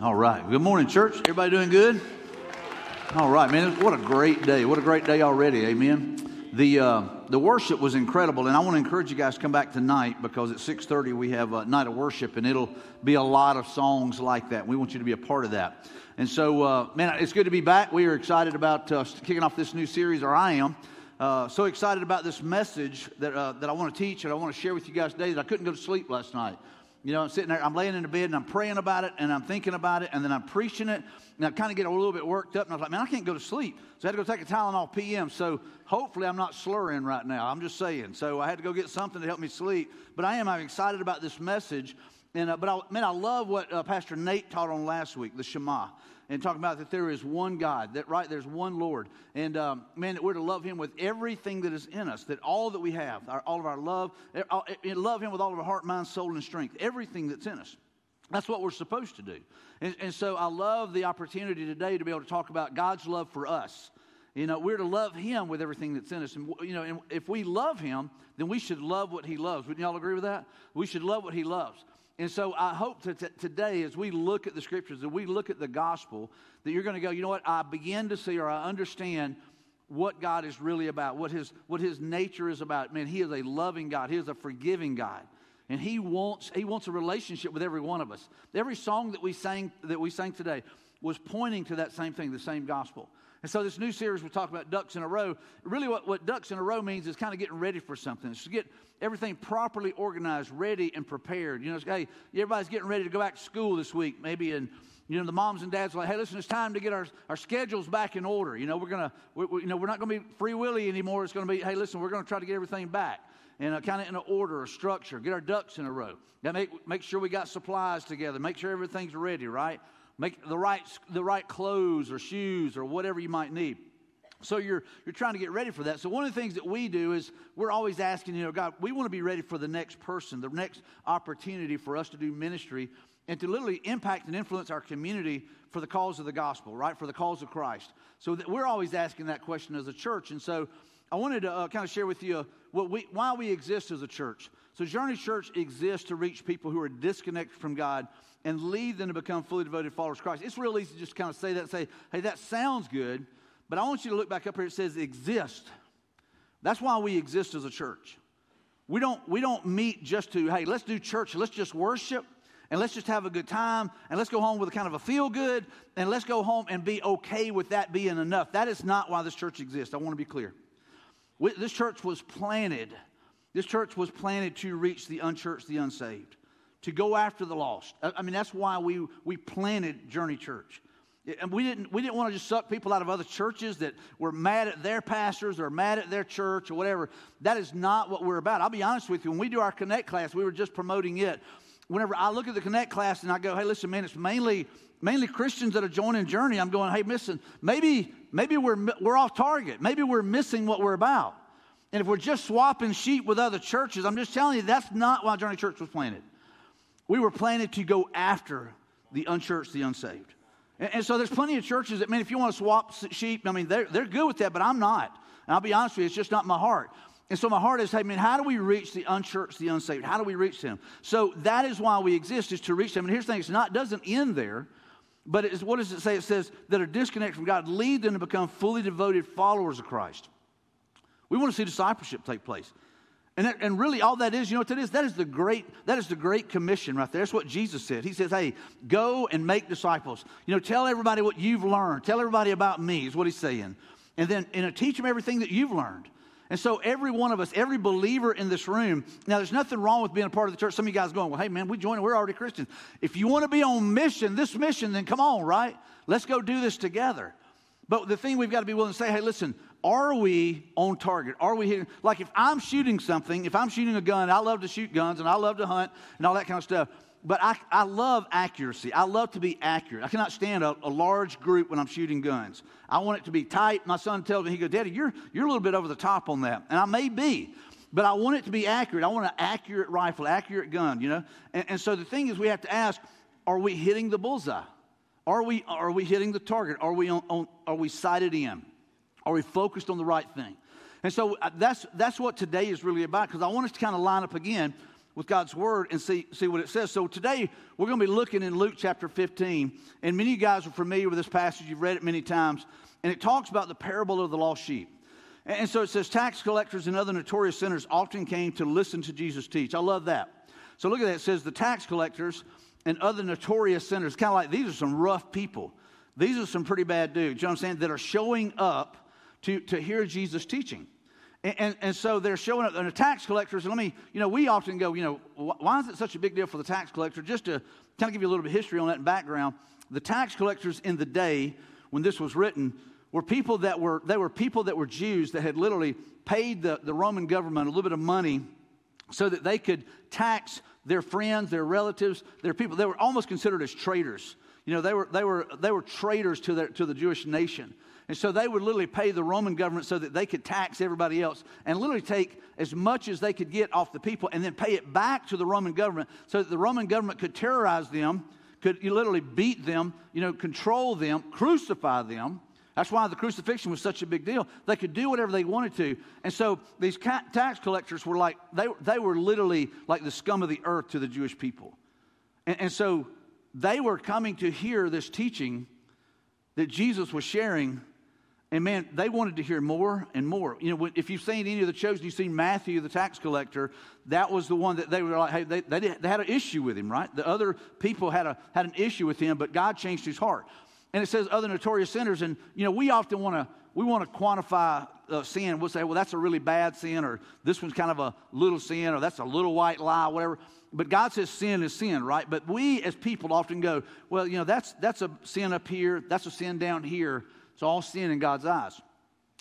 All right. Good morning, church. Everybody doing good? All right, man. What a great day. What a great day already. Amen. The worship was incredible, and I want to encourage you guys to come back tonight because at 6:30 we have a night of worship, and it'll be a lot of songs like that. We want you to be a part of that. And so, man, it's good to be back. We are excited about kicking off this new series, or I am. So excited about this message that I want to teach and I want to share with you guys today that I couldn't go to sleep last night. You know, I'm sitting there, I'm laying in the bed and I'm praying about it and I'm thinking about it and then I'm preaching it and I kind of get a little bit worked up and I was like, man, I can't go to sleep. So I had to go take a Tylenol PM. So hopefully I'm not slurring right now. I'm just saying. So I had to go get something to help me sleep. But I'm excited about this message. And I love what Pastor Nate taught on last week, the Shema. And talking about that there is one God, that right, there's one Lord. And, man, that we're to love Him with everything that is in us, that all that we have, all of our love, love Him with all of our heart, mind, soul, and strength, everything that's in us. That's what we're supposed to do. And so I love the opportunity today to be able to talk about God's love for us. You know, we're to love Him with everything that's in us. And, you know, and if we love Him, then we should love what He loves. Wouldn't y'all agree with that? We should love what He loves. And so I hope that today as we look at the Scriptures, as we look at the gospel, that you're going to go, you know what, I begin to see or I understand what God is really about, what his nature is about. Man, He is a loving God. He is a forgiving God. And He wants a relationship with every one of us. Every song that we sang today was pointing to that same thing, the same gospel. And so this new series we talk about, Ducks in a Row, really what Ducks in a Row means is kind of getting ready for something. It's to get everything properly organized, ready, and prepared. You know, it's, hey, everybody's getting ready to go back to school this week, maybe, and, you know, the moms and dads are like, hey, listen, it's time to get our schedules back in order. You know, we're not going to be Free Willy anymore. It's going to be, hey, listen, we're going to try to get everything back and kind of in an order or structure, get our ducks in a row. Now make sure we got supplies together, make sure everything's ready, right? Make the right clothes or shoes or whatever you might need. So you're trying to get ready for that. So one of the things that we do is we're always asking, you know, God, we want to be ready for the next person, the next opportunity for us to do ministry and to literally impact and influence our community for the cause of the gospel, right, for the cause of Christ. So that we're always asking that question as a church. And so I wanted to kind of share with you why we exist as a church. So Journey Church exists to reach people who are disconnected from God and lead them to become fully devoted followers of Christ. It's real easy to just kind of say that and say, hey, that sounds good, but I want you to look back up here. It says exist. That's why we exist as a church. We don't meet just to, hey, let's do church. Let's just worship and let's just have a good time and let's go home with a kind of a feel good and let's go home and be okay with that being enough. That is not why this church exists. I want to be clear. This church was planted. This church was planted to reach the unchurched, the unsaved, to go after the lost. I mean, that's why we planted Journey Church. And we didn't want to just suck people out of other churches that were mad at their pastors or mad at their church or whatever. That is not what we're about. I'll be honest with you. When we do our Connect class, we were just promoting it. Whenever I look at the Connect class and I go, hey, listen, man, it's mainly Christians that are joining Journey. I'm going, hey, listen, maybe we're off target. Maybe we're missing what we're about. And if we're just swapping sheep with other churches, I'm just telling you, that's not why Journey Church was planted. We were planted to go after the unchurched, the unsaved. And so there's plenty of churches that, man, if you want to swap sheep, I mean, they're good with that, but I'm not. And I'll be honest with you, it's just not my heart. And so my heart is, hey, man, how do we reach the unchurched, the unsaved? How do we reach them? So that is why we exist, is to reach them. And here's the thing, it doesn't end there, but what does it say? It says that are disconnected from God, lead them to become fully devoted followers of Christ. We want to see discipleship take place. And really all that is, you know what that is? That is the Great Commission right there. That's what Jesus said. He says, hey, go and make disciples. You know, tell everybody what you've learned. Tell everybody about me is what he's saying. And then teach them everything that you've learned. And so every one of us, every believer in this room, now there's nothing wrong with being a part of the church. Some of you guys are going, well, hey, man, we joined. We're already Christians. If you want to be on this mission, then come on, right? Let's go do this together. But the thing we've got to be willing to say, hey, listen, are we on target? Are we hitting? Like if I'm shooting something, if I'm shooting a gun, I love to shoot guns and I love to hunt and all that kind of stuff. But I love accuracy. I love to be accurate. I cannot stand a large group when I'm shooting guns. I want it to be tight. My son tells me, he goes, Daddy, you're a little bit over the top on that. And I may be, but I want it to be accurate. I want an accurate rifle, accurate gun, you know. And so the thing is we have to ask, are we hitting the bullseye? Are we hitting the target? Are we sighted in? Are we focused on the right thing? And so that's what today is really about, because I want us to kind of line up again with God's Word and see what it says. So today, we're going to be looking in Luke chapter 15, and many of you guys are familiar with this passage. You've read it many times, and it talks about the parable of the lost sheep. And so it says, tax collectors and other notorious sinners often came to listen to Jesus teach. I love that. So look at that. It says, the tax collectors and other notorious sinners. Kind of like, these are some rough people. These are some pretty bad dudes, you know what I'm saying, that are showing up to hear Jesus teaching. And so they're showing up, and the tax collectors, and we often go, why is it such a big deal for the tax collector? Just to kind of give you a little bit of history on that and background, the tax collectors in the day when this was written were people that were, they were people that were Jews that had literally paid the Roman government a little bit of money so that they could tax their friends, their relatives, their people. They were almost considered as traitors. They were traitors to the Jewish nation. And so they would literally pay the Roman government so that they could tax everybody else and literally take as much as they could get off the people and then pay it back to the Roman government so that the Roman government could terrorize them, could literally beat them, control them, crucify them. That's why the crucifixion was such a big deal. They could do whatever they wanted to. And so these tax collectors were like, they were literally like the scum of the earth to the Jewish people. And so they were coming to hear this teaching that Jesus was sharing. And man, they wanted to hear more and more. If you've seen any of The Chosen, you've seen Matthew, the tax collector. That was the one that they were like, hey, they had an issue with him, right? The other people had an issue with him, but God changed his heart. And it says other notorious sinners. And we often want to quantify sin. We'll say, well, that's a really bad sin, or this one's kind of a little sin, or that's a little white lie, whatever. But God says sin is sin, right? But we as people often go, well, that's a sin up here, that's a sin down here. It's all sin in God's eyes.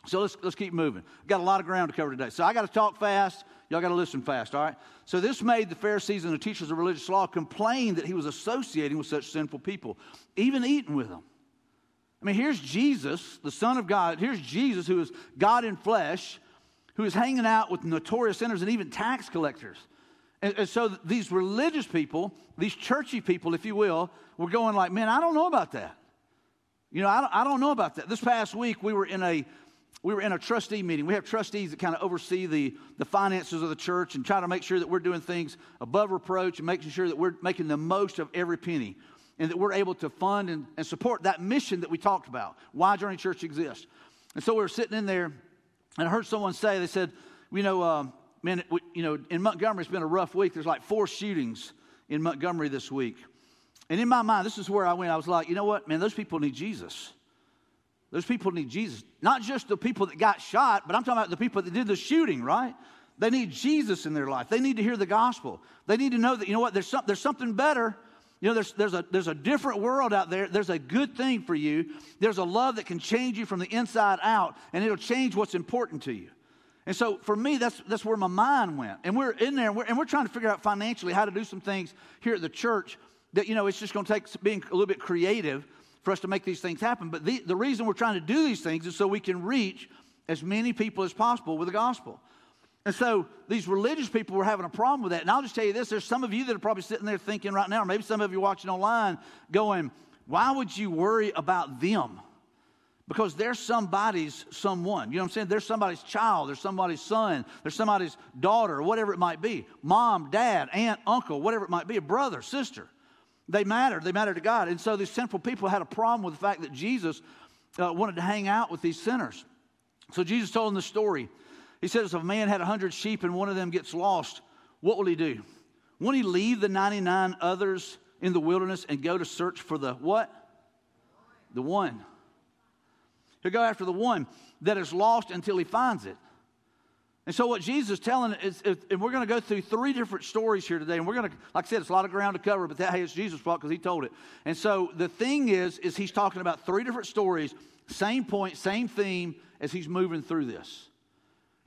So let's keep moving. I've got a lot of ground to cover today. So I got to talk fast. Y'all got to listen fast, all right? So this made the Pharisees and the teachers of religious law complain that he was associating with such sinful people, even eating with them. I mean, here's Jesus, the Son of God. Here's Jesus, who is God in flesh, who is hanging out with notorious sinners and even tax collectors. And so these religious people, these churchy people, if you will, were going like, man, I don't know about that. I don't know about that. This past week, we were in a trustee meeting. We have trustees that kind of oversee the finances of the church and try to make sure that we're doing things above reproach and making sure that we're making the most of every penny and that we're able to fund and support that mission that we talked about, why Journey Church exists. And so we were sitting in there, and I heard someone say, they said, in Montgomery, it's been a rough week. There's like 4 shootings in Montgomery this week. And in my mind, this is where I went. I was like, you know what, man, those people need Jesus. Those people need Jesus. Not just the people that got shot, but I'm talking about the people that did the shooting, right? They need Jesus in their life. They need to hear the gospel. They need to know that, there's something better. There's a different world out there. There's a good thing for you. There's a love that can change you from the inside out, and it'll change what's important to you. And so for me, that's where my mind went. And we're in there, and we're trying to figure out financially how to do some things here at the church that, it's just going to take being a little bit creative for us to make these things happen. But the reason we're trying to do these things is so we can reach as many people as possible with the gospel. And so these religious people were having a problem with that. And I'll just tell you this, there's some of you that are probably sitting there thinking right now, or maybe some of you watching online going, why would you worry about them? Because they're somebody's someone. You know what I'm saying? They're somebody's child. They're somebody's son. They're somebody's daughter, whatever it might be. Mom, dad, aunt, uncle, whatever it might be, a brother, sister. They mattered. They mattered to God. And so these sinful people had a problem with the fact that Jesus wanted to hang out with these sinners. So Jesus told them the story. He says, if a man had 100 sheep and one of them gets lost, what will he do? Won't he leave the 99 others in the wilderness and go to search for the what? The one. He'll go after the one that is lost until he finds it. And so what Jesus is telling is, and we're going to go through 3 different stories here today, and we're going to, like I said, it's a lot of ground to cover, but it's Jesus' fault because he told it. And so the thing is he's talking about 3 different stories, same point, same theme, as he's moving through this.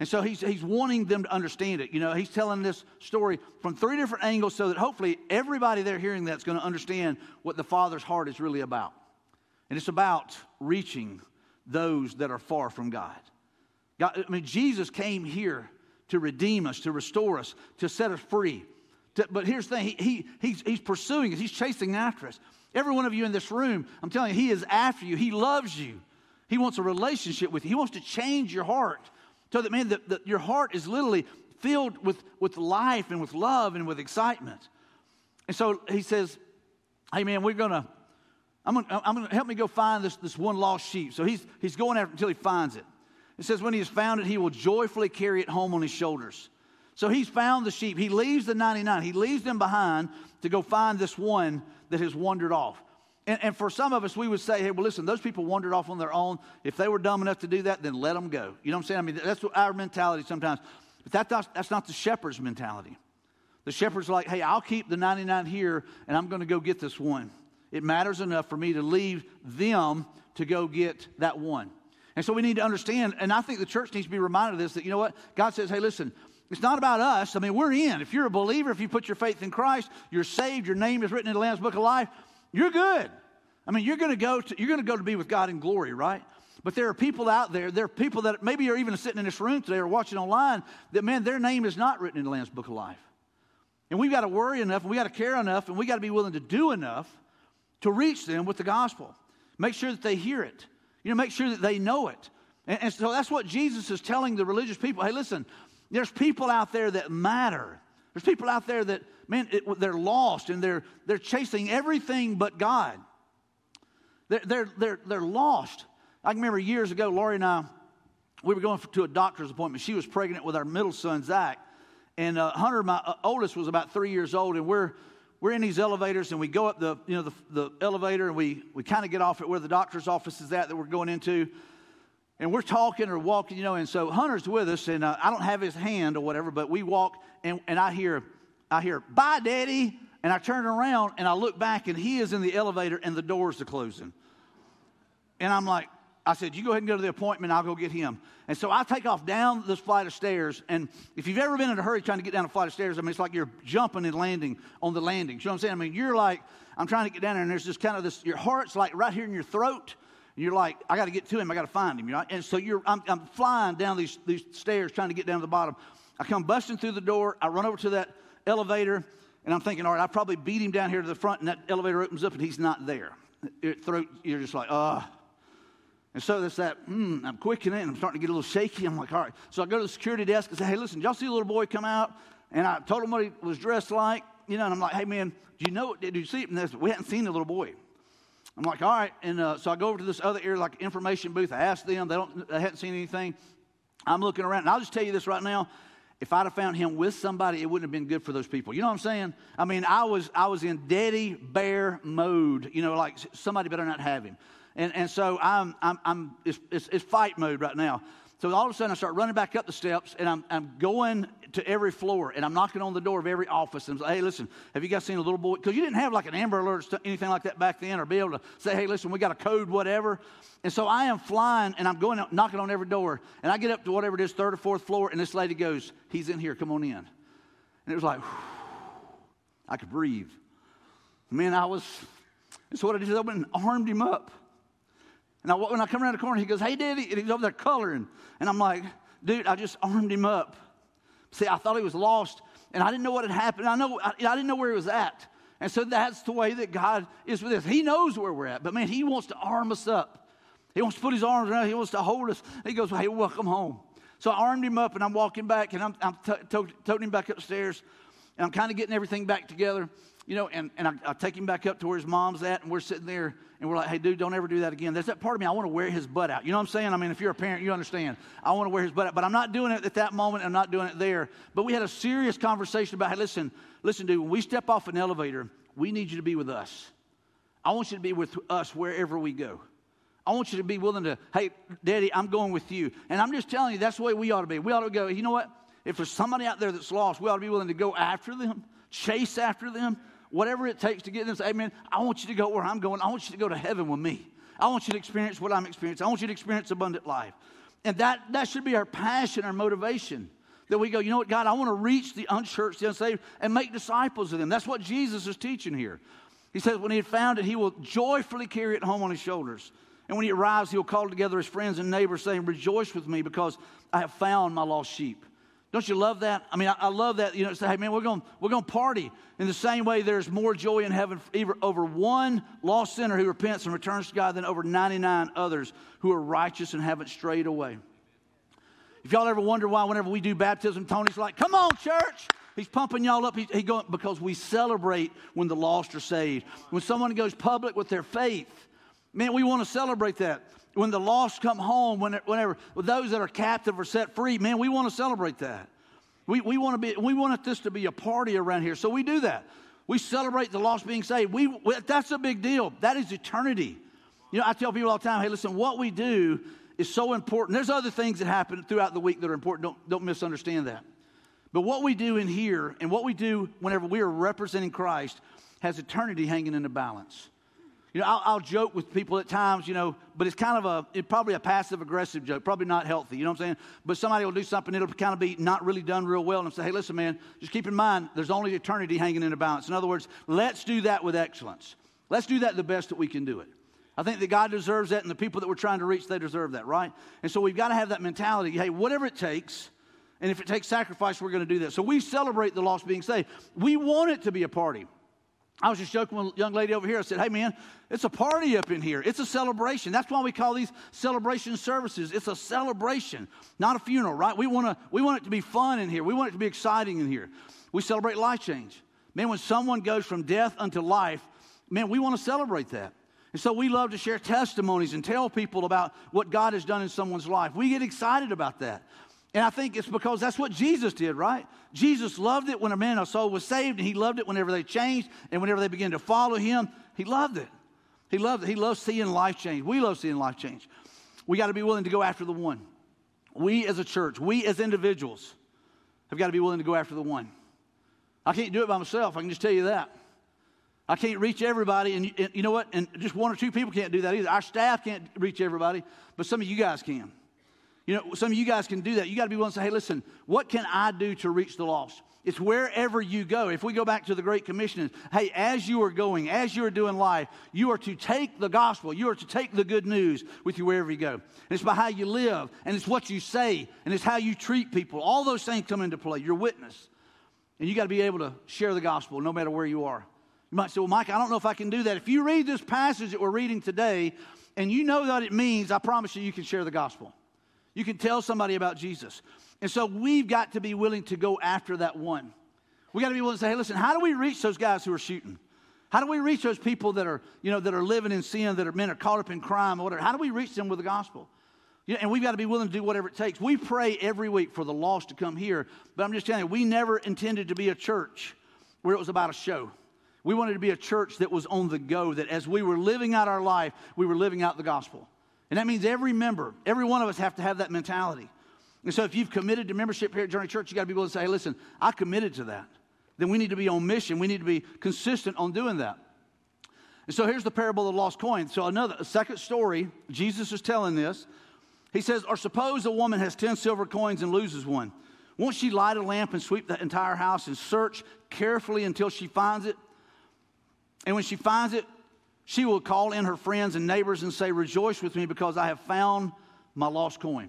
And so he's wanting them to understand it. He's telling this story from 3 different angles so that hopefully everybody there hearing that's going to understand what the Father's heart is really about. And it's about reaching those that are far from God. Jesus came here to redeem us, to restore us, to set us free. But here's the thing, he's pursuing us, he's chasing after us. Every one of you in this room, I'm telling you, he is after you, he loves you. He wants a relationship with you, he wants to change your heart so that, man, your heart is literally filled with life and with love and with excitement. And so he says, hey, man, I'm gonna help me go find this one lost sheep. So he's going after it until he finds it. It says, when he has found it, he will joyfully carry it home on his shoulders. So he's found the sheep. He leaves the 99. He leaves them behind to go find this one that has wandered off. And for some of us, we would say, hey, well, listen, those people wandered off on their own. If they were dumb enough to do that, then let them go. You know what I'm saying? I mean, that's what our mentality sometimes. But that's not the shepherd's mentality. The shepherd's like, hey, I'll keep the 99 here, and I'm going to go get this one. It matters enough for me to leave them to go get that one. And so we need to understand, and I think the church needs to be reminded of this, that you know what? God says, hey, listen, it's not about us. I mean, we're in. If you're a believer, if you put your faith in Christ, you're saved, your name is written in the Lamb's Book of Life, you're good. I mean, you're going to go to be with God in glory, right? But there are people out there, that maybe are even sitting in this room today or watching online that, man, their name is not written in the Lamb's Book of Life. And we've got to worry enough, and we've got to care enough, and we've got to be willing to do enough to reach them with the gospel. Make sure that they hear it. You know, make sure that they know it. And so that's what Jesus is telling the religious people. Hey, listen, there's people out there that matter. There's people out there that, man, they're lost and they're chasing everything but God. They're lost. I can remember years ago, Lori and I, we were going to a doctor's appointment. She was pregnant with our middle son, Zach. And Hunter, my oldest, was about 3 years old, and we're in these elevators, and we go up the elevator, and we kind of get off at where the doctor's office is at that we're going into, and we're talking or walking, you know, and so Hunter's with us, and I don't have his hand or whatever, but we walk, and I hear, bye, Daddy, and I turn around, and I look back, and he is in the elevator, and the doors are closing, and I'm like, I said, you go ahead and go to the appointment, I'll go get him. And so I take off down this flight of stairs, and if you've ever been in a hurry trying to get down a flight of stairs, I mean, it's like you're jumping and landing on the landing. You know what I'm saying? I mean, you're like, I'm trying to get down there, and there's just kind of this, your heart's like right here in your throat, and you're like, I got to get to him, I got to find him. You know? And so I'm flying down these stairs trying to get down to the bottom. I come busting through the door, I run over to that elevator, and I'm thinking, all right, I probably beat him down here to the front, and that elevator opens up, and he's not there. Your throat, you're just like, ugh. And so there's that, I'm quickening, I'm starting to get a little shaky. I'm like, all right. So I go to the security desk and say, hey, listen, did y'all see a little boy come out? And I told him what he was dressed like, you know, and I'm like, hey, man, did you see it? And they said, we hadn't seen the little boy. I'm like, all right. And so I go over to this other area, like information booth. I asked them, they hadn't seen anything. I'm looking around, and I'll just tell you this right now. If I'd have found him with somebody, it wouldn't have been good for those people. You know what I'm saying? I mean, I was in daddy bear mode, you know, like somebody better not have him. And so it's fight mode right now. So all of a sudden I start running back up the steps, and I'm going to every floor, and I'm knocking on the door of every office, and I'm like, hey, listen, have you guys seen a little boy? Because you didn't have like an Amber Alert or anything like that back then, or be able to say, hey, listen, we got a code, whatever. And so I am flying, and I'm going out, knocking on every door, and I get up to whatever it is, third or fourth floor, and this lady goes, he's in here, come on in. And it was like, whew, I could breathe. Man, so what I did is I went and armed him up. And when I come around the corner, he goes, hey, Daddy, and he's over there coloring. And I'm like, dude, I just armed him up. See, I thought he was lost, and I didn't know what had happened. I didn't know where he was at. And so that's the way that God is with us. He knows where we're at, but, man, he wants to arm us up. He wants to put his arms around us. He wants to hold us. And he goes, hey, welcome home. So I armed him up, and I'm walking back, and I'm toting him back upstairs, and I'm kind of getting everything back together. You know, and I take him back up to where his mom's at, and we're sitting there, and we're like, hey, dude, don't ever do that again. There's that part of me, I want to wear his butt out. You know what I'm saying? I mean, if you're a parent, you understand. I want to wear his butt out. But I'm not doing it at that moment. I'm not doing it there. But we had a serious conversation about, hey, listen, dude, when we step off an elevator, we need you to be with us. I want you to be with us wherever we go. I want you to be willing to, hey, Daddy, I'm going with you. And I'm just telling you, that's the way we ought to be. We ought to go, you know what? If there's somebody out there that's lost, we ought to be willing to go after them, chase after them. Whatever it takes to get them, say, amen, I want you to go where I'm going. I want you to go to heaven with me. I want you to experience what I'm experiencing. I want you to experience abundant life. And that should be our passion, our motivation, that we go, you know what, God, I want to reach the unchurched, the unsaved, and make disciples of them. That's what Jesus is teaching here. He says when he had found it, he will joyfully carry it home on his shoulders. And when he arrives, he will call together his friends and neighbors, saying, rejoice with me because I have found my lost sheep. Don't you love that? I mean, I love that. You know, say, hey, man, we're going to party in the same way. There's more joy in heaven over one lost sinner who repents and returns to God than over 99 others who are righteous and haven't strayed away. If y'all ever wonder why whenever we do baptism, Tony's like, come on, church. He's pumping y'all up. He's going, because we celebrate when the lost are saved. When someone goes public with their faith, man, we want to celebrate that. When the lost come home, whenever those that are captive are set free, man, we want to celebrate that. We want this to be a party around here, so we do that. We celebrate the lost being saved. That's a big deal. That is eternity. You know, I tell people all the time, hey, listen, what we do is so important. There's other things that happen throughout the week that are important. Don't misunderstand that. But what we do in here and what we do whenever we are representing Christ has eternity hanging in the balance. You know, I'll joke with people at times, you know, but it's kind of probably a passive-aggressive joke, probably not healthy, you know what I'm saying? But somebody will do something, it'll kind of be not really done real well, and I'll say, hey, listen, man, just keep in mind, there's only eternity hanging in the balance. In other words, let's do that with excellence. Let's do that the best that we can do it. I think that God deserves that, and the people that we're trying to reach, they deserve that, right? And so we've got to have that mentality, hey, whatever it takes, and if it takes sacrifice, we're going to do that. So we celebrate the lost being saved. We want it to be a party. I was just joking with a young lady over here. I said, hey, man, it's a party up in here. It's a celebration. That's why we call these celebration services. It's a celebration, not a funeral, right? We want it to be fun in here. We want it to be exciting in here. We celebrate life change. Man, when someone goes from death unto life, man, we want to celebrate that. And so we love to share testimonies and tell people about what God has done in someone's life. We get excited about that. And I think it's because that's what Jesus did, right? Jesus loved it when a man or soul was saved, and he loved it whenever they changed and whenever they began to follow him. He loved it. He loved it. He loves seeing life change. We love seeing life change. We got to be willing to go after the one. We as a church, we as individuals have got to be willing to go after the one. I can't do it by myself. I can just tell you that. I can't reach everybody, and you know what? And just one or two people can't do that either. Our staff can't reach everybody, but some of you guys can. You know, some of you guys can do that. You got to be willing to say, hey, listen, what can I do to reach the lost? It's wherever you go. If we go back to the Great Commission, hey, as you are going, as you are doing life, you are to take the gospel. You are to take the good news with you wherever you go. And it's by how you live, and it's what you say, and it's how you treat people. All those things come into play, your witness. And you got to be able to share the gospel no matter where you are. You might say, well, Mike, I don't know if I can do that. If you read this passage that we're reading today, and you know what it means, I promise you can share the gospel. You can tell somebody about Jesus. And so we've got to be willing to go after that one. We've got to be willing to say, hey, listen, how do we reach those guys who are shooting? How do we reach those people that are, you know, that are living in sin, that are men are caught up in crime or whatever? How do we reach them with the gospel? You know, and we've got to be willing to do whatever it takes. We pray every week for the lost to come here. But I'm just telling you, we never intended to be a church where it was about a show. We wanted to be a church that was on the go, that as we were living out our life, we were living out the gospel. And that means every member, every one of us have to have that mentality. And so if you've committed to membership here at Journey Church, you got to be willing to say, hey, listen, I committed to that. Then we need to be on mission. We need to be consistent on doing that. And so here's the parable of the lost coin. So a second story, Jesus is telling this. He says, or suppose a woman has 10 silver coins and loses one. Won't she light a lamp and sweep the entire house and search carefully until she finds it? And when she finds it, she will call in her friends and neighbors and say, rejoice with me because I have found my lost coin.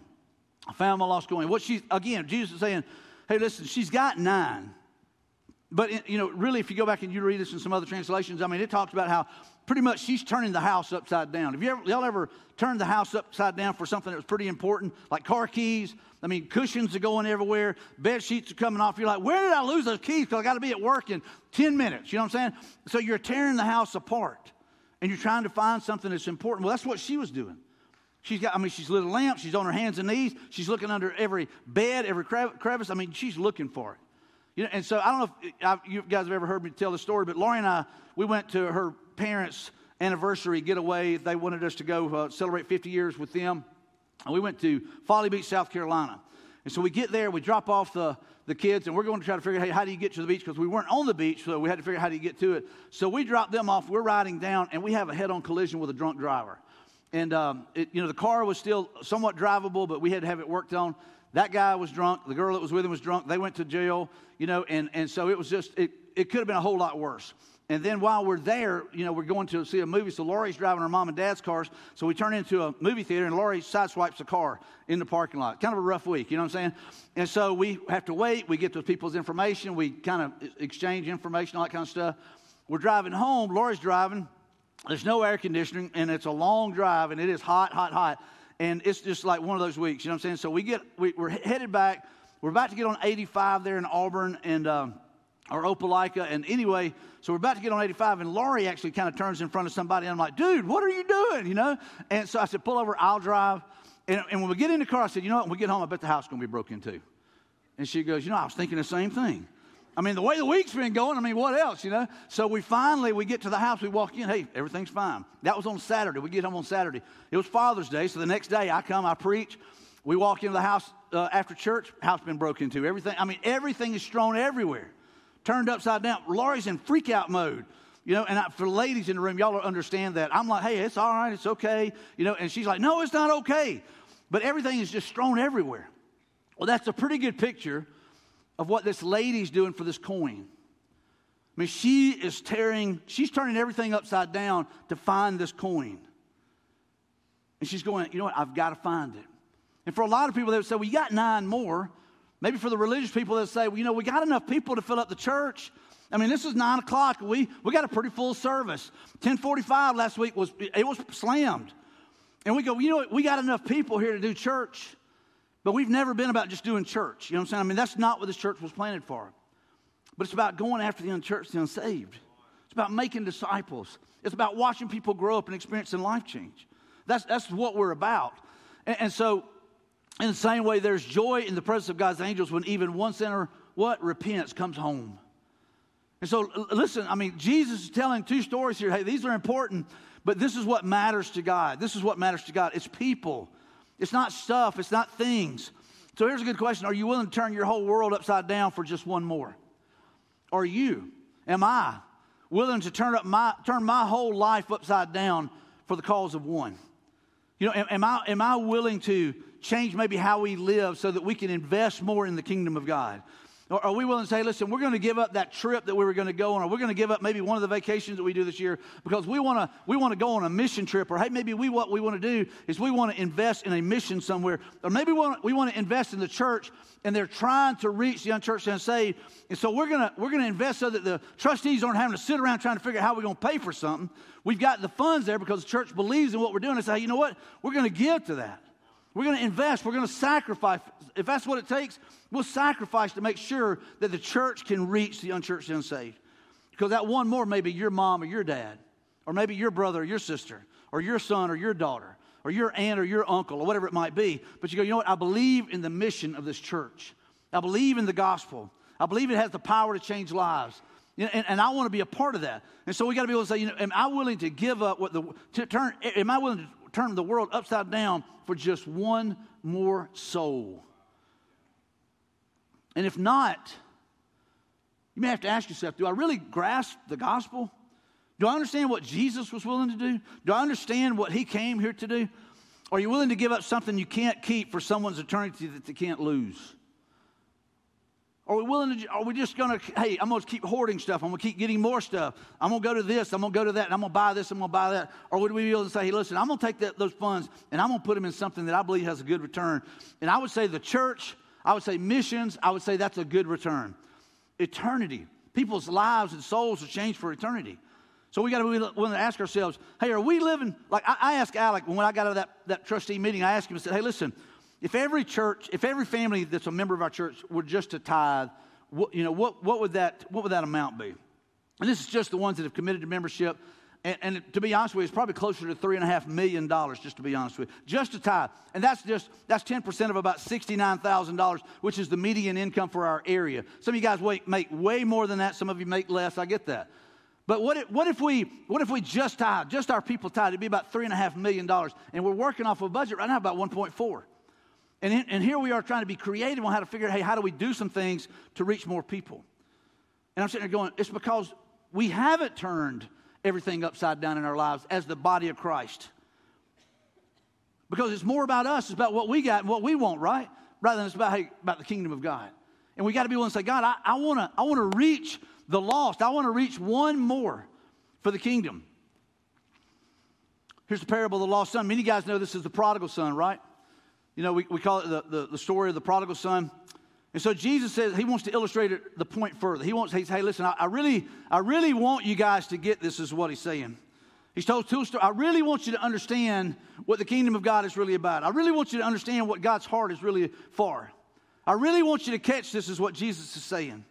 I found my lost coin. Again, Jesus is saying, hey, listen, she's got 9. But, you know, really, if you go back and you read this in some other translations, I mean, it talks about how pretty much she's turning the house upside down. Have y'all ever turned the house upside down for something that was pretty important, like car keys? I mean, cushions are going everywhere. Bed sheets are coming off. You're like, where did I lose those keys? Because I got to be at work in 10 minutes. You know what I'm saying? So you're tearing the house apart. And you're trying to find something that's important. Well, that's what she was doing. She's lit a lamp. She's on her hands and knees. She's looking under every bed, every crevice. I mean, she's looking for it. You know, and so I don't know if you guys have ever heard me tell the story, but Laurie and I, we went to her parents' anniversary getaway. They wanted us to go celebrate 50 years with them. And we went to Folly Beach, South Carolina. And so we get there, we drop off the kids, and we're going to try to figure out, hey, how do you get to the beach? Because we weren't on the beach, so we had to figure out how do you get to it. So we drop them off, we're riding down, and we have a head-on collision with a drunk driver. And, the car was still somewhat drivable, but we had to have it worked on. That guy was drunk. The girl that was with him was drunk. They went to jail, you know, and so it was just, it could have been a whole lot worse. And then while we're there, you know, we're going to see a movie. So Laurie's driving her mom and dad's cars. So we turn into a movie theater, and Laurie sideswipes the car in the parking lot. Kind of a rough week, you know what I'm saying? And so we have to wait. We get those people's information. We kind of exchange information, all that kind of stuff. We're driving home. Laurie's driving. There's no air conditioning, and it's a long drive, and it is hot, hot, hot. and it's just like one of those weeks, you know what I'm saying? So we're headed back. We're about to get on 85 there in Auburn and or Opelika, and anyway, so we're about to get on 85, and Laurie actually kind of turns in front of somebody, and I'm like, dude, what are you doing, you know? And so I said, pull over, I'll drive. And when we get in the car, I said, you know what, when we get home, I bet the house is going to be broken into. And she goes, you know, I was thinking the same thing. I mean, the way the week's been going, I mean, what else, you know? So we finally get to the house, we walk in, hey, everything's fine. That was on Saturday. We get home on Saturday. It was Father's Day, so the next day I come, I preach. We walk into the house after church, house been broken into. Everything is strewn everywhere, turned upside down. Laurie's in freak-out mode. You know, and for ladies in the room, y'all understand that. I'm like, hey, it's all right, it's okay. You know, and she's like, no, it's not okay. But everything is just strewn everywhere. Well, that's a pretty good picture of what this lady's doing for this coin. I mean, she's turning everything upside down to find this coin. And she's going, you know what, I've got to find it. And for a lot of people, they would say, well, you got 9 more. Maybe for the religious people, they'll say, well, you know, we got enough people to fill up the church. I mean, this is 9 o'clock. We got a pretty full service. 10:45 last week, it was slammed. And we go, well, you know what? We got enough people here to do church, but we've never been about just doing church. You know what I'm saying? I mean, that's not what this church was planted for. But it's about going after the unchurched, the unsaved. It's about making disciples. It's about watching people grow up and experiencing life change. That's what we're about. And so in the same way, there's joy in the presence of God's angels when even one sinner, repents, comes home. And so, listen, I mean, Jesus is telling 2 stories here. Hey, these are important, but this is what matters to God. This is what matters to God. It's people. It's not stuff. It's not things. So here's a good question. Are you willing to turn your whole world upside down for just one more? Are you? Am I willing to turn my whole life upside down for the cause of one? You know, am I willing to change maybe how we live so that we can invest more in the kingdom of God? Or are we willing to say, listen, we're going to give up that trip that we were going to go on, or we're going to give up maybe one of the vacations that we do this year because we want to go on a mission trip, or hey, maybe what we want to do is we want to invest in a mission somewhere, or maybe we want to invest in the church, and they're trying to reach the unchurched and unsaved, and so we're going to invest so that the trustees aren't having to sit around trying to figure out how we're going to pay for something. We've got the funds there because the church believes in what we're doing. And say, you know what, we're going to give to that. We're going to invest. We're going to sacrifice. If that's what it takes, we'll sacrifice to make sure that the church can reach the unchurched and unsaved. Because that one more may be your mom or your dad, or maybe your brother or your sister, or your son or your daughter, or your aunt or your uncle, or whatever it might be. But you go, you know what? I believe in the mission of this church. I believe in the gospel. I believe it has the power to change lives. And I want to be a part of that. And so we got to be able to say, you know, am I willing to turn the world upside down for just one more soul? And if not, you may have to ask yourself, do I really grasp the gospel? Do I understand what Jesus was willing to do? Do I understand what he came here to do? Are you willing to give up something you can't keep for someone's eternity that they can't lose? Are we just going to, hey, I'm going to keep hoarding stuff. I'm going to keep getting more stuff. I'm going to go to this. I'm going to go to that. And I'm going to buy this. I'm going to buy that. Or would we be able to say, hey, listen, I'm going to take those funds and I'm going to put them in something that I believe has a good return. And I would say the church, I would say missions, I would say that's a good return. Eternity. People's lives and souls are changed for eternity. So we got to be willing to ask ourselves, hey, are we living, like I asked Alec when I got out of that trustee meeting, I asked him and said, hey, listen, if every family that's a member of our church were just to tithe, what would that amount be? And this is just the ones that have committed to membership. And to be honest with you, it's probably closer to $3.5 million, just to be honest with you, just to tithe. And that's 10% of about $69,000, which is the median income for our area. Some of you guys make way more than that. Some of you make less. I get that. But what if we just tithe, just our people tithe? It'd be about $3.5 million. And we're working off a budget right now about 1.4. And here we are trying to be creative on how to figure out, hey, how do we do some things to reach more people? And I'm sitting there going, it's because we haven't turned everything upside down in our lives as the body of Christ. Because it's more about us. It's about what we got and what we want, right? Rather than it's about the kingdom of God. And we got to be willing to say, God, I want to reach the lost. I want to reach one more for the kingdom. Here's the parable of the lost son. Many guys know this is the prodigal son, right? You know, we call it the story of the prodigal son. And so Jesus says he wants to illustrate the point further. He says, hey, listen, I really want you guys to get this, is what he's saying. He's told two stories. I really want you to understand what the kingdom of God is really about. I really want you to understand what God's heart is really for. I really want you to catch this is what Jesus is saying.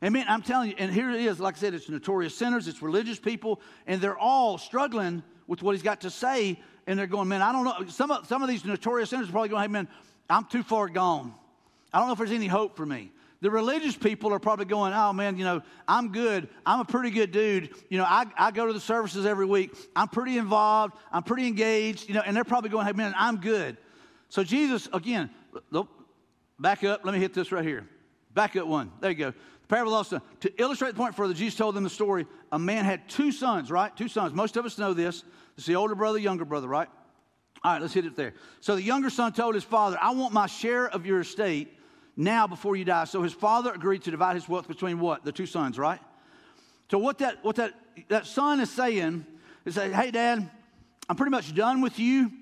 And man, I'm telling you, and here it is. Like I said, it's notorious sinners, it's religious people, and they're all struggling with what he's got to say, and they're going, man, I don't know. Some of these notorious sinners are probably going, hey, man, I'm too far gone. I don't know if there's any hope for me. The religious people are probably going, oh, man, you know, I'm good. I'm a pretty good dude. You know, I go to the services every week. I'm pretty involved. I'm pretty engaged. You know, and they're probably going, hey, man, I'm good. So Jesus, again, back up. Let me hit this right here. Back up one. There you go. The parable of the lost son. To illustrate the point further, Jesus told them the story. A man had two sons, right? Two sons. Most of us know this. It's the older brother, younger brother, right? All right, let's hit it there. So the younger son told his father, I want my share of your estate now before you die. So his father agreed to divide his wealth between what? The two sons, right? So what that son is saying is, hey, Dad, I'm pretty much done with you.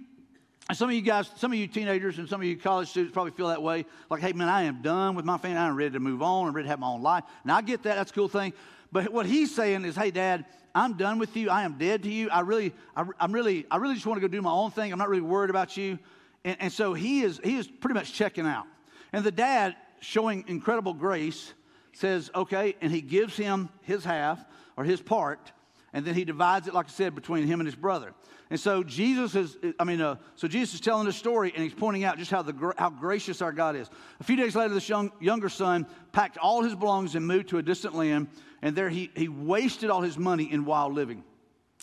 And some of you guys, some of you teenagers and some of you college students probably feel that way. Like, hey, man, I am done with my family. I'm ready to move on. I'm ready to have my own life. And I get that. That's a cool thing. But what he's saying is, hey, Dad, I'm done with you. I am dead to you. I really just want to go do my own thing. I'm not really worried about you. And so he is pretty much checking out. And the dad, showing incredible grace, says, okay, and he gives him his half or his part, and then he divides it, like I said, between him and his brother. And so Jesus is telling this story, and he's pointing out just how gracious our God is. A few days later, this younger son packed all his belongings and moved to a distant land, and there he wasted all his money in wild living.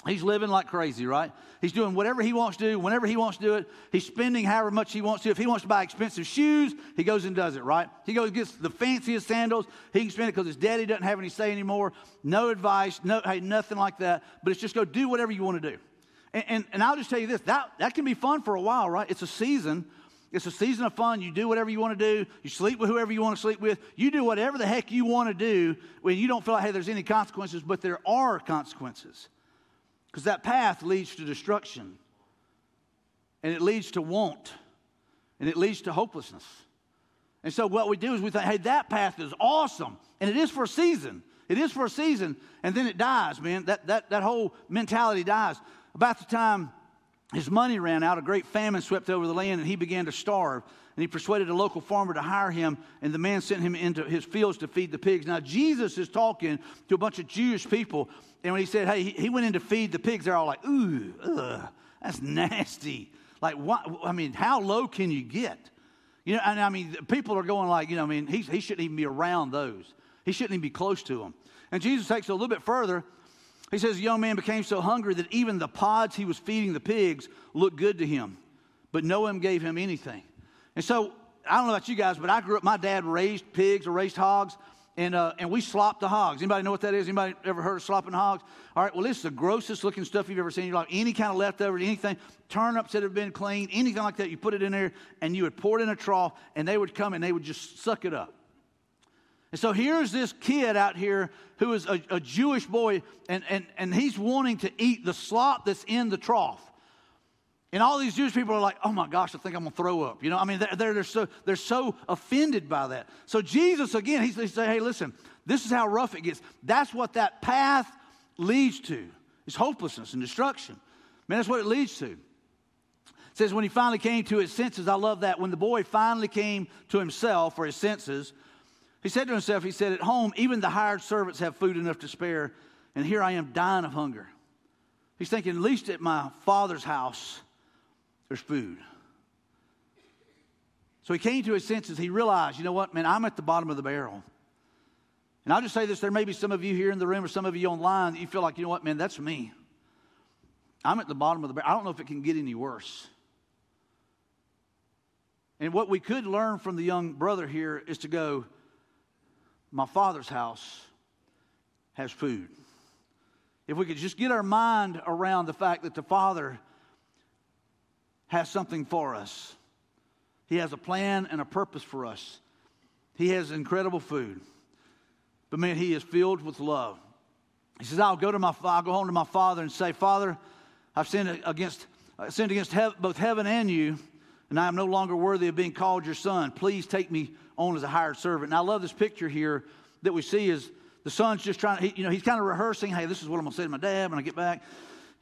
He's living like crazy, right? He's doing whatever he wants to do, whenever he wants to do it. He's spending however much he wants to. If he wants to buy expensive shoes, he goes and does it, right? He goes and gets the fanciest sandals. He can spend it because his daddy doesn't have any say anymore. No advice, nothing like that. But it's just go do whatever you want to do. And I'll just tell you this, that can be fun for a while, right? It's a season. It's a season of fun. You do whatever you want to do. You sleep with whoever you want to sleep with. You do whatever the heck you want to do when you don't feel like, hey, there's any consequences, but there are consequences. Because that path leads to destruction, and it leads to want, and it leads to hopelessness. And so what we do is we think, hey, that path is awesome, and it is for a season. It is for a season, and then it dies, man. That whole mentality dies. About the time his money ran out, a great famine swept over the land, and he began to starve. And he persuaded a local farmer to hire him, and the man sent him into his fields to feed the pigs. Now, Jesus is talking to a bunch of Jewish people, and when he said, hey, he went in to feed the pigs, they're all like, ooh, ugh, that's nasty. Like, what? I mean, how low can you get? You know, and I mean, people are going like, you know, I mean, he shouldn't even be around those. He shouldn't even be close to them. And Jesus takes it a little bit further. He says, the young man became so hungry that even the pods he was feeding the pigs looked good to him, but no one gave him anything. And so, I don't know about you guys, but I grew up, my dad raised pigs or raised hogs, and we slopped the hogs. Anybody know what that is? Anybody ever heard of slopping hogs? All right, well, this is the grossest looking stuff you've ever seen in your life. Any kind of leftovers, anything, turnips that have been cleaned, anything like that, you put it in there, and you would pour it in a trough, and they would come, and they would just suck it up. And so here's this kid out here who is a Jewish boy, and he's wanting to eat the slop that's in the trough. And all these Jewish people are like, oh, my gosh, I think I'm going to throw up. You know, I mean, they're so offended by that. So Jesus, again, he's saying, hey, listen, this is how rough it gets. That's what that path leads to, is hopelessness and destruction. Man, that's what it leads to. It says when he finally came to his senses, I love that. When the boy finally came to himself or his senses, he said to himself, at home, even the hired servants have food enough to spare, and here I am dying of hunger. He's thinking, at least at my father's house, there's food. So he came to his senses. He realized, you know what, man, I'm at the bottom of the barrel. And I'll just say this, there may be some of you here in the room or some of you online that you feel like, you know what, man, that's me. I'm at the bottom of the barrel. I don't know if it can get any worse. And what we could learn from the young brother here is to go, my father's house has food. If we could just get our mind around the fact that the father has something for us. He has a plan and a purpose for us. He has incredible food. But man, he is filled with love. He says, I'll go home to my father and say, Father, I've sinned against both heaven and you, and I am no longer worthy of being called your son. Please take me on as a hired servant. And I love this picture here that we see is the son's just trying, he's kind of rehearsing, hey, this is what I'm going to say to my dad when I get back.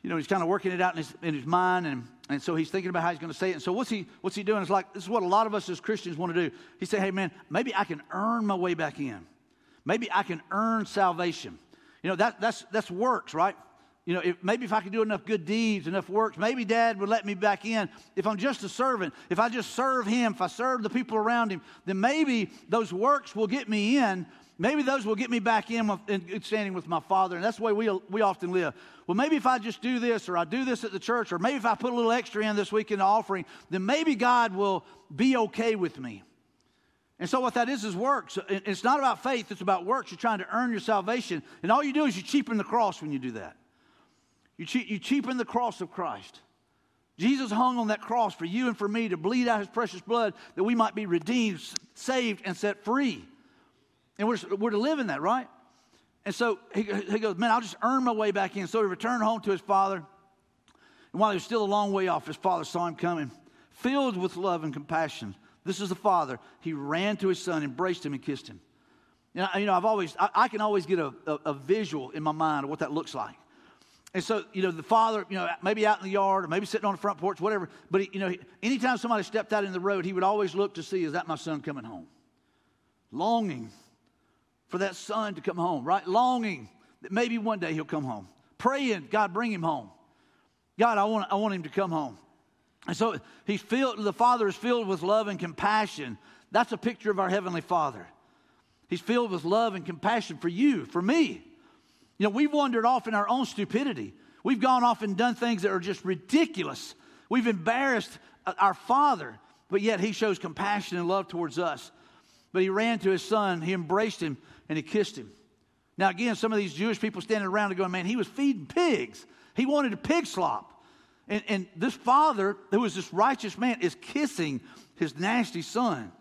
you know, he's kind of working it out in his mind, and so he's thinking about how he's going to say it. And so what's he doing? It's like, this is what a lot of us as Christians want to do. He said, hey, man, maybe I can earn my way back in. Maybe I can earn salvation. You know, that's works, right? You know, maybe if I could do enough good deeds, enough works, maybe Dad would let me back in. If I'm just a servant, if I just serve him, if I serve the people around him, then maybe those works will get me in. Maybe those will get me back in good standing with my Father. And that's the way we often live. Well, maybe if I just do this, or I do this at the church, or maybe if I put a little extra in this week in the offering, then maybe God will be okay with me. And so what that is works. It's not about faith. It's about works. You're trying to earn your salvation. And all you do is you cheapen the cross when you do that. You cheapen the cross of Christ. Jesus hung on that cross for you and for me to bleed out his precious blood that we might be redeemed, saved, and set free. And we're to live in that, right? And so he goes, man, I'll just earn my way back in. So he returned home to his father. And while he was still a long way off, his father saw him coming, filled with love and compassion. This is the father. He ran to his son, embraced him, and kissed him. You know I can always get a visual in my mind of what that looks like. And so, you know, the father, you know, maybe out in the yard or maybe sitting on the front porch, whatever. But, anytime somebody stepped out in the road, he would always look to see, is that my son coming home? Longing for that son to come home, right? Longing that maybe one day he'll come home. Praying, God, bring him home. God, I want him to come home. And so the father is filled with love and compassion. That's a picture of our Heavenly Father. He's filled with love and compassion for you, for me. You know, we've wandered off in our own stupidity. We've gone off and done things that are just ridiculous. We've embarrassed our Father, but yet he shows compassion and love towards us. But he ran to his son, he embraced him, and he kissed him. Now, again, some of these Jewish people standing around and going, man, he was feeding pigs. He wanted a pig slop. And this father, who was this righteous man, is kissing his nasty son.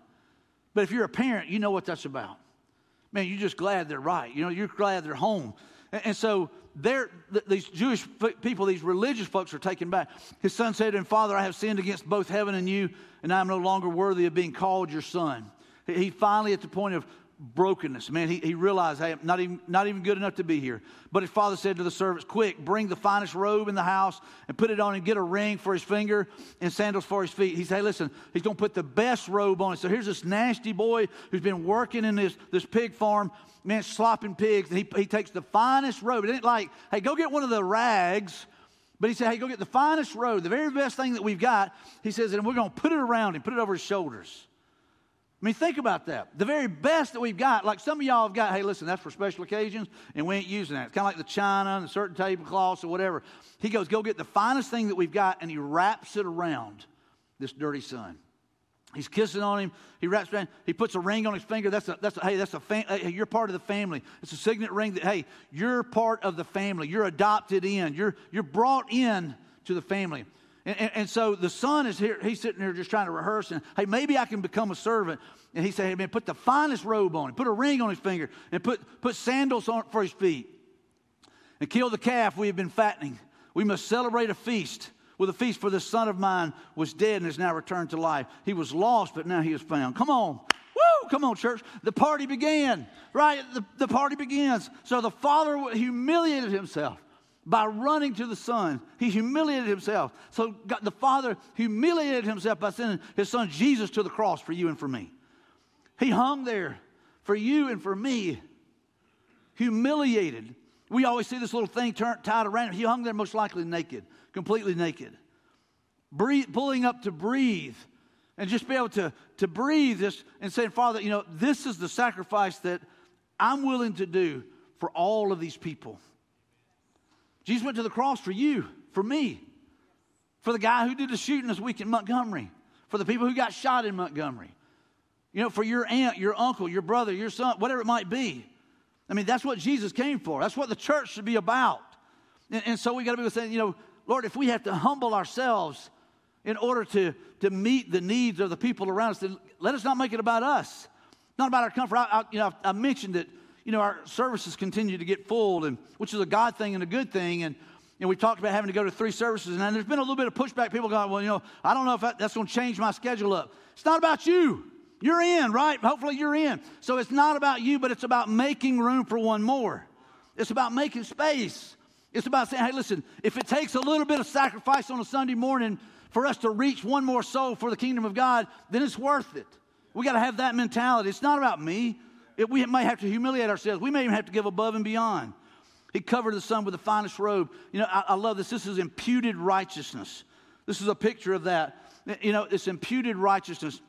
But if you're a parent, you know what that's about. Man, you're just glad they're right. You know, you're glad they're home. And so these Jewish people, these religious folks, are taken back. His son said to him, Father, I have sinned against both heaven and you, and I am no longer worthy of being called your son. He finally, at the point of brokenness, man, he realized, hey, I'm not even good enough to be here. But his father said to the servants, quick, bring the finest robe in the house and put it on and get a ring for his finger and sandals for his feet. He said, hey, listen, he's going to put the best robe on. So here's this nasty boy who's been working in this pig farm, man, slopping pigs. And he takes the finest robe. It ain't like, hey, go get one of the rags. But he said, hey, go get the finest robe, the very best thing that we've got. He says, and we're going to put it around him, put it over his shoulders. I mean, think about that. The very best that we've got, like some of y'all have got, hey, listen, that's for special occasions, and we ain't using that. It's kind of like the china and the certain tablecloths or whatever. He goes, go get the finest thing that we've got, and he wraps it around this dirty son. He's kissing on him. He wraps it around. He puts a ring on his finger. Hey, you're part of the family. It's a signet ring that, hey, you're part of the family. You're adopted in. You're brought in to the family. And so the son is here. He's sitting here just trying to rehearse. And, hey, maybe I can become a servant. And he said, hey, man, put the finest robe on him. Put a ring on his finger. And put sandals on for his feet. And kill the calf we have been fattening. We must celebrate a feast. With a feast, for this son of mine was dead and is now returned to life. He was lost, but now he is found. Come on. Woo! Come on, church. The party began. Right? The party begins. So the father humiliated himself. By running to the son, he humiliated himself. So the father humiliated himself by sending his son Jesus to the cross for you and for me. He hung there for you and for me, humiliated. We always see this little thing tied around him. He hung there most likely naked, completely naked, pulling up to breathe and just be able to breathe this and saying, Father, you know, this is the sacrifice that I'm willing to do for all of these people. Jesus went to the cross for you, for me, for the guy who did the shooting this week in Montgomery, for the people who got shot in Montgomery, you know, for your aunt, your uncle, your brother, your son, whatever it might be. I mean, that's what Jesus came for. That's what the church should be about. And so we got to be saying, you know, Lord, if we have to humble ourselves in order to meet the needs of the people around us, then let us not make it about us, not about our comfort. I mentioned that. You know, our services continue to get full, and which is a God thing and a good thing. And we talked about having to go to 3 services. And there's been a little bit of pushback. People going, well, you know, I don't know if that's going to change my schedule up. It's not about you. You're in, right? Hopefully you're in. So it's not about you, but it's about making room for one more. It's about making space. It's about saying, hey, listen, if it takes a little bit of sacrifice on a Sunday morning for us to reach one more soul for the kingdom of God, then it's worth it. We got to have that mentality. It's not about me. We may have to humiliate ourselves. We may even have to give above and beyond. He covered the Son with the finest robe. You know, I love this. This is imputed righteousness. This is a picture of that. You know, it's imputed righteousness.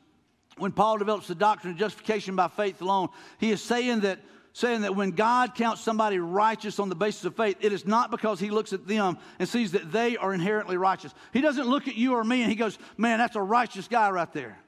When Paul develops the doctrine of justification by faith alone, he is saying that when God counts somebody righteous on the basis of faith, it is not because he looks at them and sees that they are inherently righteous. He doesn't look at you or me and he goes, man, that's a righteous guy right there.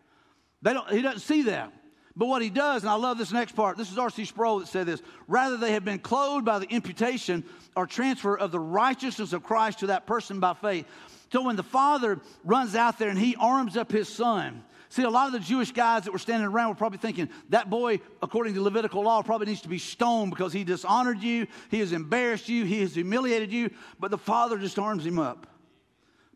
He doesn't see that. But what he does, and I love this next part, this is R.C. Sproul that said this, rather they have been clothed by the imputation or transfer of the righteousness of Christ to that person by faith. So when the father runs out there and he arms up his son, see, a lot of the Jewish guys that were standing around were probably thinking, that boy, according to Levitical law, probably needs to be stoned because he dishonored you, he has embarrassed you, he has humiliated you, but the father just arms him up,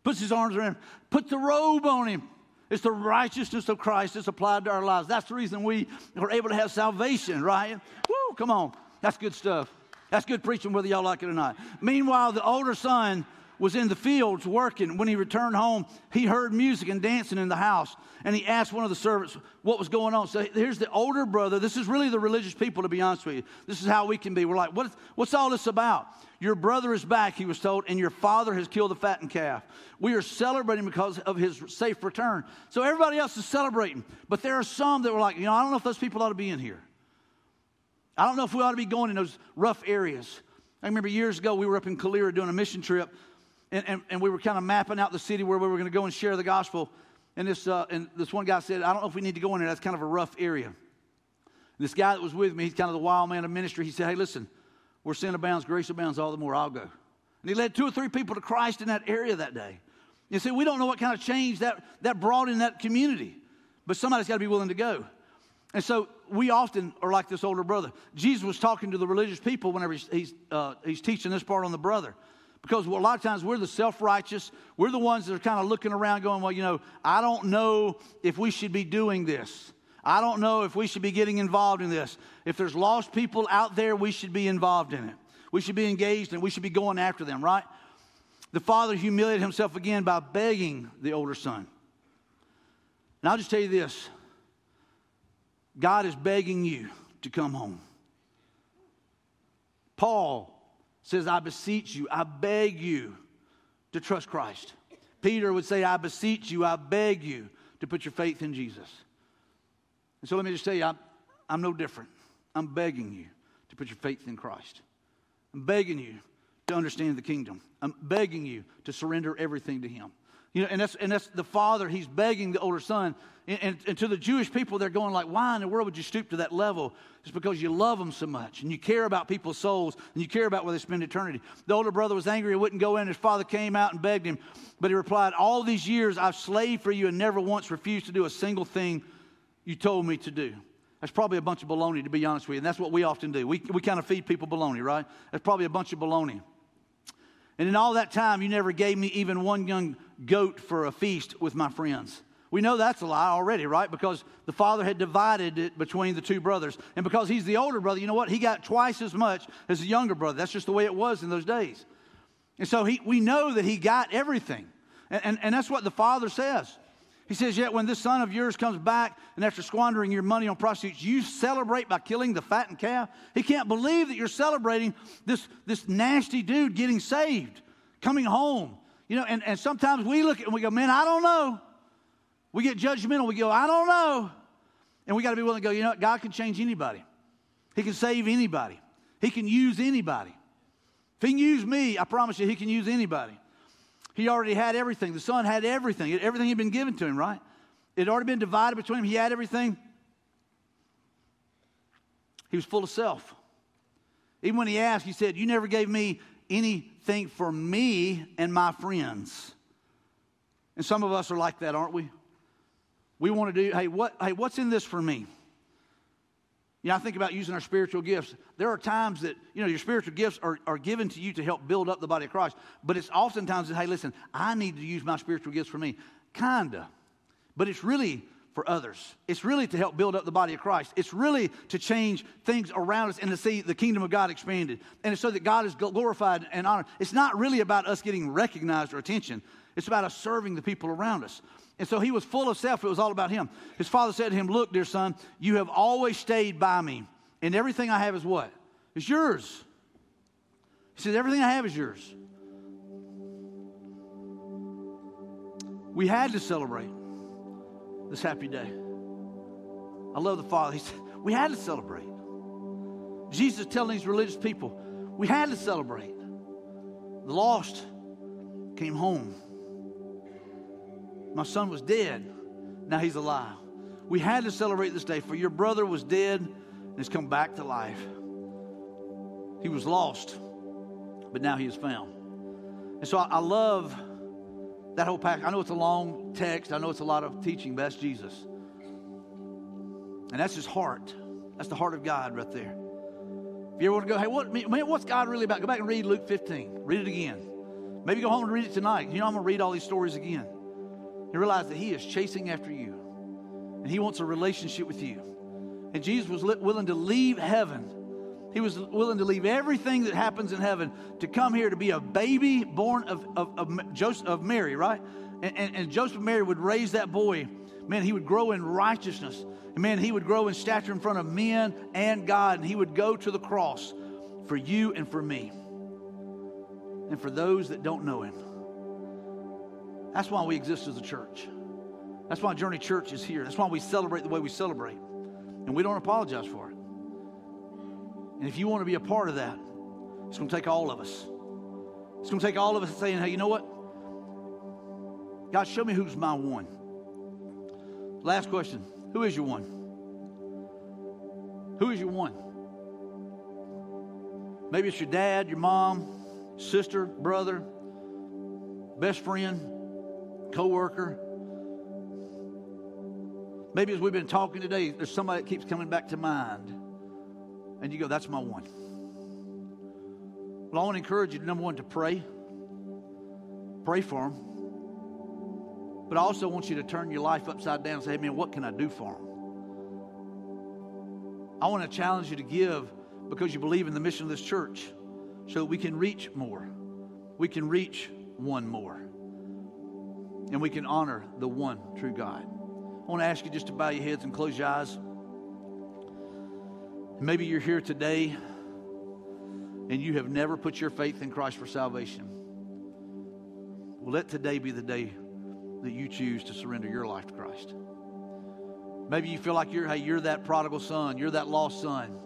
puts his arms around him, puts the robe on him. It's the righteousness of Christ that's applied to our lives. That's the reason we are able to have salvation, right? Woo, come on. That's good stuff. That's good preaching, whether y'all like it or not. Meanwhile, the older son was in the fields working. When he returned home, he heard music and dancing in the house, and he asked one of the servants what was going on. So here's the older brother. This is really the religious people, to be honest with you. This is how we can be. We're like, what's all this about? Your brother is back, he was told, and your father has killed the fattened calf. We are celebrating because of his safe return. So everybody else is celebrating, but there are some that were like, you know, I don't know if those people ought to be in here. I don't know if we ought to be going in those rough areas. I remember years ago, we were up in Calera doing a mission trip, and we were kind of mapping out the city where we were going to go and share the gospel. And this one guy said, I don't know if we need to go in there. That's kind of a rough area. And this guy that was with me, he's kind of the wild man of ministry. He said, hey, listen, where sin abounds, grace abounds, all the more I'll go. And he led 2 or 3 people to Christ in that area that day. You see, we don't know what kind of change that brought in that community. But somebody's got to be willing to go. And so we often are like this older brother. Jesus was talking to the religious people whenever he's teaching this part on the brother. Because a lot of times we're the self-righteous. We're the ones that are kind of looking around going, well, you know, I don't know if we should be doing this. I don't know if we should be getting involved in this. If there's lost people out there, we should be involved in it. We should be engaged and we should be going after them, right? The father humiliated himself again by begging the older son. And I'll just tell you this. God is begging you to come home. Paul says, I beseech you, I beg you to trust Christ. Peter would say, I beseech you, I beg you to put your faith in Jesus. And so let me just tell you, I'm no different. I'm begging you to put your faith in Christ. I'm begging you to understand the kingdom. I'm begging you to surrender everything to him. You know, and that's the father, he's begging the older son. And to the Jewish people, they're going like, why in the world would you stoop to that level? It's because you love them so much, and you care about people's souls, and you care about where they spend eternity. The older brother was angry and wouldn't go in. His father came out and begged him, but he replied, all these years I've slaved for you and never once refused to do a single thing you told me to do. That's probably a bunch of baloney, to be honest with you, and that's what we often do. We kind of feed people baloney, right? That's probably a bunch of baloney. And in all that time, you never gave me even one young goat for a feast with my friends. We know that's a lie already, right? Because the father had divided it between the two brothers. And because he's the older brother, you know what? He got twice as much as the younger brother. That's just the way it was in those days. And so we know that he got everything. And that's what the father says. He says, yet when this son of yours comes back and after squandering your money on prostitutes, you celebrate by killing the fattened calf? He can't believe that you're celebrating this nasty dude getting saved, coming home. You know, and sometimes we look at it and we go, man, I don't know. We get judgmental. We go, I don't know. And we got to be willing to go, you know what? God can change anybody. He can save anybody. He can use anybody. If he can use me, I promise you, he can use anybody. He already had everything. The son had everything. Everything had been given to him, right? It had already been divided between him. He had everything. He was full of self. Even when he asked, he said, you never gave me anything for me and my friends. And some of us are like that, aren't we? We want to do, what's in this for me? You know, I think about using our spiritual gifts. There are times that, you know, your spiritual gifts are given to you to help build up the body of Christ. But it's oftentimes that, hey, listen, I need to use my spiritual gifts for me. Kinda. But it's really for others. It's really to help build up the body of Christ. It's really to change things around us and to see the kingdom of God expanded. And it's so that God is glorified and honored. It's not really about us getting recognized or attention. It's about us serving the people around us. And so he was full of self. It was all about him. His father said to him, "Look, dear son, you have always stayed by me. And everything I have is what? It's yours." He says, "Everything I have is yours." We had to celebrate this happy day. I love the Father. He said, we had to celebrate. Jesus telling these religious people, we had to celebrate. The lost came home. My son was dead. Now he's alive. We had to celebrate this day, for your brother was dead and has come back to life. He was lost, but now he is found. And so I love that whole pack. I know it's a long text. I know it's a lot of teaching, but that's Jesus. And that's his heart. That's the heart of God right there. If you ever want to go, hey, what's God really about? Go back and read Luke 15. Read it again. Maybe go home and read it tonight. You know, I'm going to read all these stories again. You realize that he is chasing after you. And he wants a relationship with you. And Jesus was willing to leave heaven. He was willing to leave everything that happens in heaven to come here to be a baby born of Mary, right? And Joseph and Mary would raise that boy. Man, he would grow in righteousness. And man, he would grow in stature in front of men and God. And he would go to the cross for you and for me. And for those that don't know him. That's why we exist as a church. That's why Journey Church is here. That's why we celebrate the way we celebrate. And we don't apologize for it. And if you want to be a part of that, it's going to take all of us. It's going to take all of us saying, hey, you know what? God, show me who's my one. Last question. Who is your one? Who is your one? Maybe it's your dad, your mom, sister, brother, best friend, coworker. Maybe as we've been talking today, there's somebody that keeps coming back to mind. And you go, that's my one. Well, I want to encourage you, number one, to pray. Pray for him. But I also want you to turn your life upside down and say, hey, man, what can I do for him? I want to challenge you to give because you believe in the mission of this church so that we can reach more. We can reach one more. And we can honor the one true God. I want to ask you just to bow your heads and close your eyes. Maybe you're here today and you have never put your faith in Christ for salvation. Well, let today be the day that you choose to surrender your life to Christ. Maybe you feel like you're that prodigal son, you're that lost son.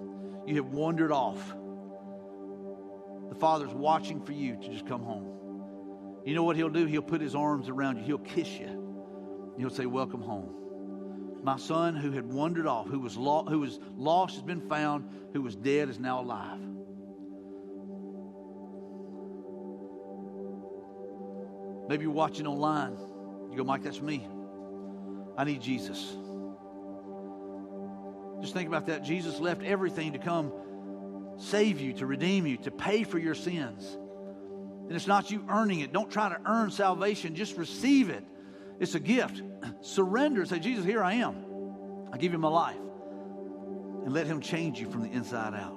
You have wandered off. The Father's watching for you to just come home. You know what he'll do? He'll put his arms around you. He'll kiss you. He'll say, welcome home. My son who had wandered off, who was lost, has been found, who was dead, is now alive. Maybe you're watching online. You go, Mike, that's me. I need Jesus. Just think about that. Jesus left everything to come save you, to redeem you, to pay for your sins. And it's not you earning it. Don't try to earn salvation. Just receive it. It's a gift. Surrender. Say, Jesus, here I am. I give you my life. And let him change you from the inside out.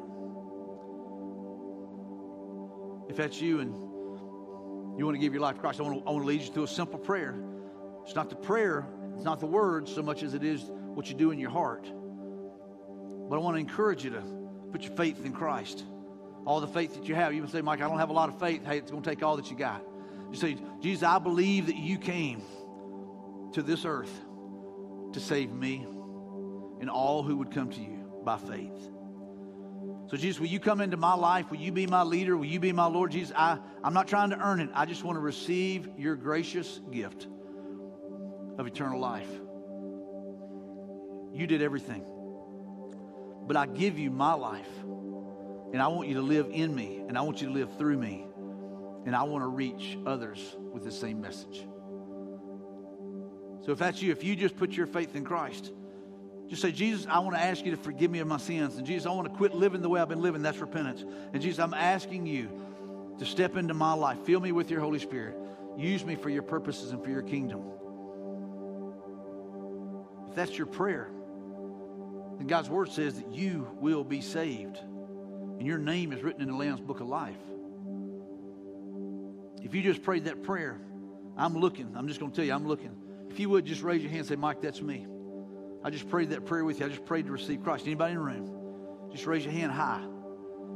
If that's you and you want to give your life to Christ, I want to lead you through a simple prayer. It's not the prayer. It's not the words so much as it is what you do in your heart. But I want to encourage you to put your faith in Christ. All the faith that you have. You can say, Mike, I don't have a lot of faith. Hey, it's going to take all that you got. You say, Jesus, I believe that you came to this earth to save me and all who would come to you by faith. So Jesus, will you come into my life? Will you be my leader? Will you be my Lord? Jesus, I'm not trying to earn it. I just want to receive your gracious gift of eternal life. You did everything. But I give you my life. And I want you to live in me. And I want you to live through me. And I want to reach others with the same message. So if that's you, if you just put your faith in Christ, just say, Jesus, I want to ask you to forgive me of my sins. And Jesus, I want to quit living the way I've been living. That's repentance. And Jesus, I'm asking you to step into my life. Fill me with your Holy Spirit. Use me for your purposes and for your kingdom. If that's your prayer, then God's word says that you will be saved. And your name is written in the Lamb's Book of Life. If you just prayed that prayer, I'm looking. I'm just going to tell you, I'm looking. If you would, just raise your hand and say, Mike, that's me. I just prayed that prayer with you. I just prayed to receive Christ. Anybody in the room? Just raise your hand high.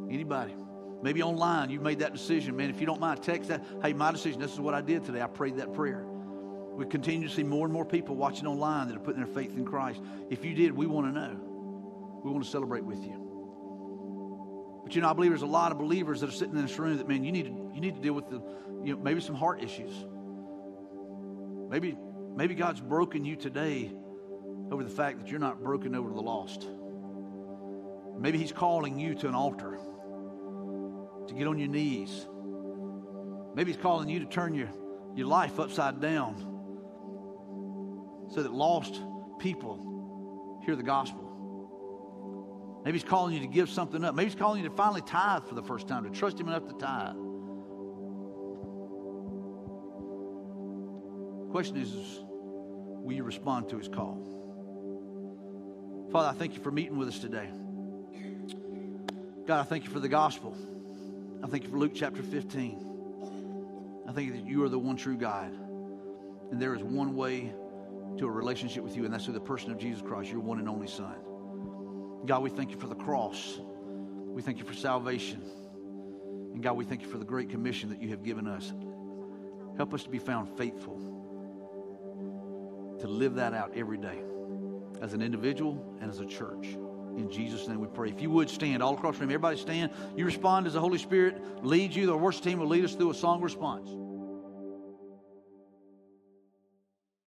Anybody? Maybe online you made that decision. Man, if you don't mind, text that. Hey, my decision, this is what I did today. I prayed that prayer. We continue to see more and more people watching online that are putting their faith in Christ. If you did, we want to know. We want to celebrate with you. But, you know, I believe there's a lot of believers that are sitting in this room that, man, you need to deal with the, you know, maybe some heart issues. Maybe God's broken you today over the fact that you're not broken over the lost. Maybe he's calling you to an altar, to get on your knees. Maybe he's calling you to turn your life upside down so that lost people hear the gospel. Maybe he's calling you to give something up. Maybe he's calling you to finally tithe for the first time, to trust him enough to tithe. The question is, will you respond to his call? Father, I thank you for meeting with us today. God, I thank you for the gospel. I thank you for Luke chapter 15. I thank you that you are the one true God. And there is one way to a relationship with you, and that's through the person of Jesus Christ, your one and only Son. God, we thank you for the cross. We thank you for salvation. And God, we thank you for the Great Commission that you have given us. Help us to be found faithful, to live that out every day as an individual and as a church. In Jesus' name we pray. If you would stand all across the room, everybody stand. You respond as the Holy Spirit leads you. The worship team will lead us through a song response.